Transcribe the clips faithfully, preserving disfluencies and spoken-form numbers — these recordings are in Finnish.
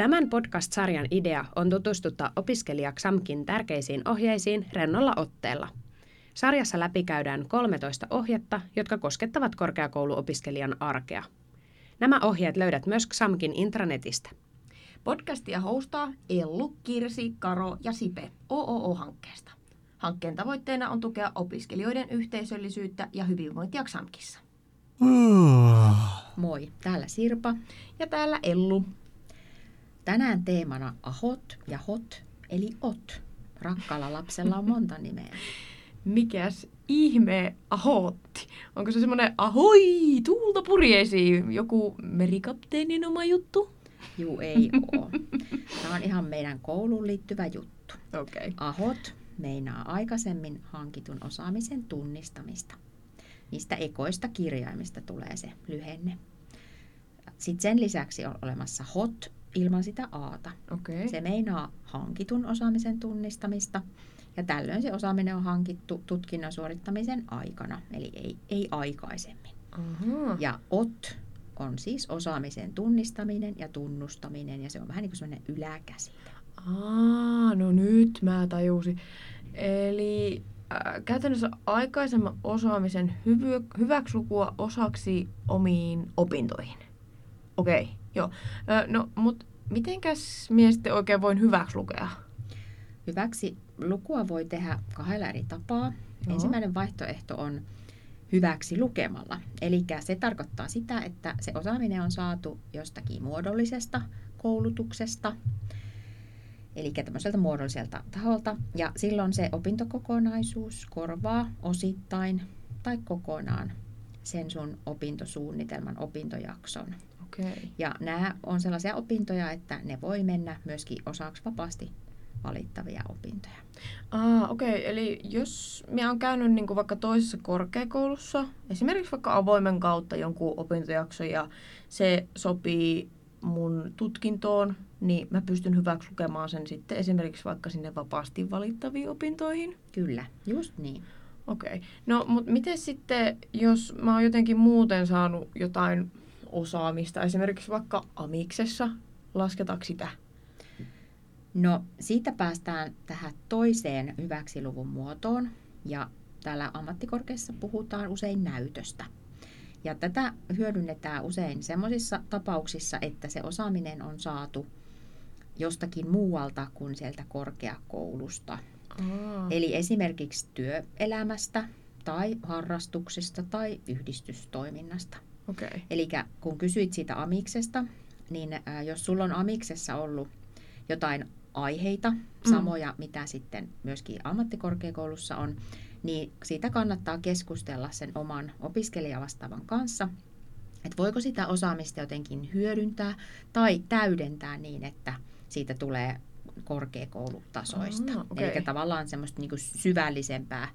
Tämän podcast-sarjan idea on tutustuttaa opiskelija Xamkin tärkeisiin ohjeisiin rennolla otteella. Sarjassa läpikäydään kolmetoista ohjetta, jotka koskettavat korkeakouluopiskelijan arkea. Nämä ohjeet löydät myös Xamkin intranetistä. Podcastia hostaa Ellu, Kirsi, Karo ja Sipe O O O-hankkeesta. Hankkeen tavoitteena on tukea opiskelijoiden yhteisöllisyyttä ja hyvinvointia Xamkissa. Mm. Moi, täällä Sirpa ja täällä Ellu. Tänään teemana Ahot ja Hot, eli Ot. Rakkaalla lapsella on monta nimeä. Mikäs ihme ahotti? Onko se semmoinen ahoi, tuulta purjeisiin, joku merikapteenin oma juttu? Juu, ei oo. Tämä on ihan meidän kouluun liittyvä juttu. Okay. Ahot meinaa aikaisemmin hankitun osaamisen tunnistamista. Niistä ekoista kirjaimista tulee se lyhenne. Sitten sen lisäksi on olemassa hot ilman sitä aata. Okay. Se meinaa hankitun osaamisen tunnistamista. Ja tällöin se osaaminen on hankittu tutkinnon suorittamisen aikana, eli ei, ei aikaisemmin. Aha. Ja ot on siis osaamisen tunnistaminen ja tunnustaminen, ja se on vähän niin kuin sellainen yläkäsite. Aa, no nyt mä tajusin. Eli äh, käytännössä aikaisemman osaamisen hyvy, hyväksilukua osaksi omiin opintoihin. Okei, okay, joo. Äh, no, mutta mitenkäs minä sitten oikein voin hyväksilukea? Hyväksi lukua voi tehdä kahdella eri tapaa. Joo. Ensimmäinen vaihtoehto on hyväksi lukemalla. Eli se tarkoittaa sitä, että se osaaminen on saatu jostakin muodollisesta koulutuksesta, eli tämmöiseltä muodolliselta taholta. Ja silloin se opintokokonaisuus korvaa osittain tai kokonaan sen sun opintosuunnitelman opintojakson. Okay. Ja nämä on sellaisia opintoja, että ne voi mennä myöskin osaksi vapaasti valittavia opintoja. Ah, okei. Okay. Eli jos minä olen käynyt niin kuin vaikka toisessa korkeakoulussa, esimerkiksi vaikka avoimen kautta jonkun opintojakson ja se sopii mun tutkintoon, niin mä pystyn hyväksi lukemaan sen sitten esimerkiksi vaikka sinne vapaasti valittaviin opintoihin. Kyllä, just niin. Okei. Okay. No, mutta miten sitten, jos mä oon jotenkin muuten saanut jotain osaamista, esimerkiksi vaikka amiksessa, lasketaanko sitä? No, siitä päästään tähän toiseen hyväksiluvun muotoon, ja täällä ammattikorkeassa puhutaan usein näytöstä. Ja tätä hyödynnetään usein semmoisissa tapauksissa, että se osaaminen on saatu jostakin muualta kuin sieltä korkeakoulusta. Aa. Eli esimerkiksi työelämästä tai harrastuksista tai yhdistystoiminnasta. Okay. Eli kun kysyit siitä amiksesta, niin äh, jos sulla on amiksessa ollut jotain aiheita, samoja mm. mitä sitten myöskin ammattikorkeakoulussa on, niin siitä kannattaa keskustella sen oman opiskelijavastaavan kanssa, että voiko sitä osaamista jotenkin hyödyntää tai täydentää niin, että siitä tulee korkeakoulutasoista. Ah, okay. Eli tavallaan semmoista niin kuin syvällisempää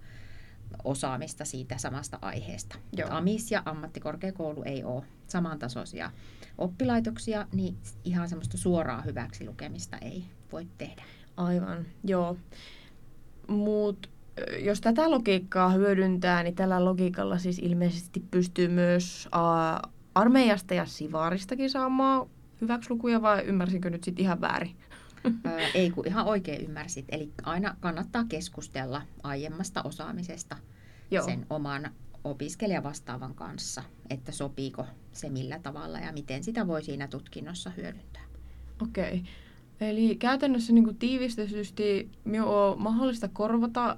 osaamista siitä samasta aiheesta. AMIS ja ammattikorkeakoulu ei ole samantasoisia oppilaitoksia, niin ihan semmoista suoraa hyväksi lukemista ei voi tehdä. Aivan, joo. Mut jos tätä logiikkaa hyödyntää, niin tällä logiikalla siis ilmeisesti pystyy myös uh, armeijasta ja sivaaristakin saamaan hyväksi lukuja, vai ymmärsinkö nyt sitten ihan väärin? Ei, kun ihan oikein ymmärsit. Eli aina kannattaa keskustella aiemmasta osaamisesta Joo. sen oman opiskelijavastaavan kanssa, että sopiiko se millä tavalla ja miten sitä voi siinä tutkinnossa hyödyntää. Okei. Eli käytännössä niin kuin tiivistetysti minun on mahdollista korvata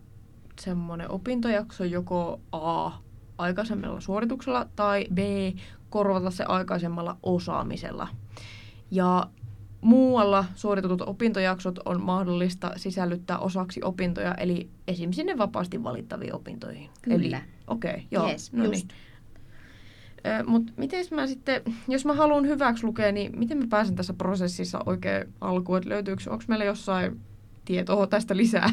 semmoinen opintojakso joko A aikaisemmalla suorituksella tai B korvata se aikaisemmalla osaamisella. Ja muualla suoritetut opintojaksot on mahdollista sisällyttää osaksi opintoja, eli esim. Sinne vapaasti valittaviin opintoihin. Kyllä. Okei, okay, joo. Yes, no niin. Mutta miten mä sitten, jos mä haluan hyväksi lukea, niin miten mä pääsen tässä prosessissa oikein alkuun? Että löytyykö, onko meillä jossain tietoa tästä lisää?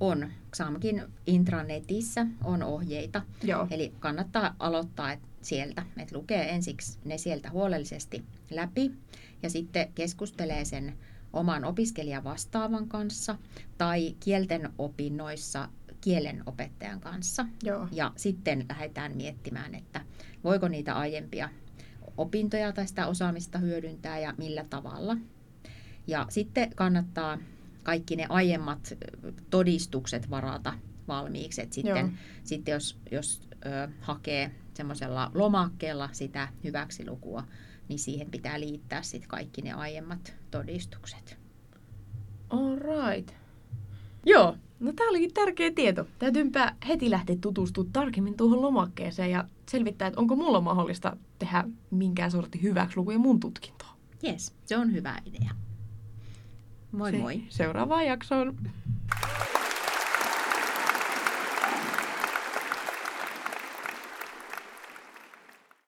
On. Xamkin intranetissä on ohjeita. Joo. Eli kannattaa aloittaa sieltä, että lukee ensiksi ne sieltä huolellisesti läpi ja sitten keskustelee sen oman opiskelijan vastaavan kanssa tai kielten opinnoissa kielenopettajan kanssa. Joo. Ja sitten lähdetään miettimään, että voiko niitä aiempia opintoja tai sitä osaamista hyödyntää ja millä tavalla. Ja sitten kannattaa kaikki ne aiemmat todistukset varata valmiiksi, että sitten, sitten jos, jos ö, hakee semmoisella lomakkeella sitä hyväksilukua, niin siihen pitää liittää sitten kaikki ne aiemmat todistukset. All right. Joo, no tämä olikin tärkeä tieto. Täytyypä heti lähteä tutustumaan tarkemmin tuohon lomakkeeseen ja selvittää, että onko mulla mahdollista tehdä minkään sortin hyväksilukuja mun tutkintoon. Jes, se on hyvä idea. Moi se, moi. Seuraavaan jaksoon.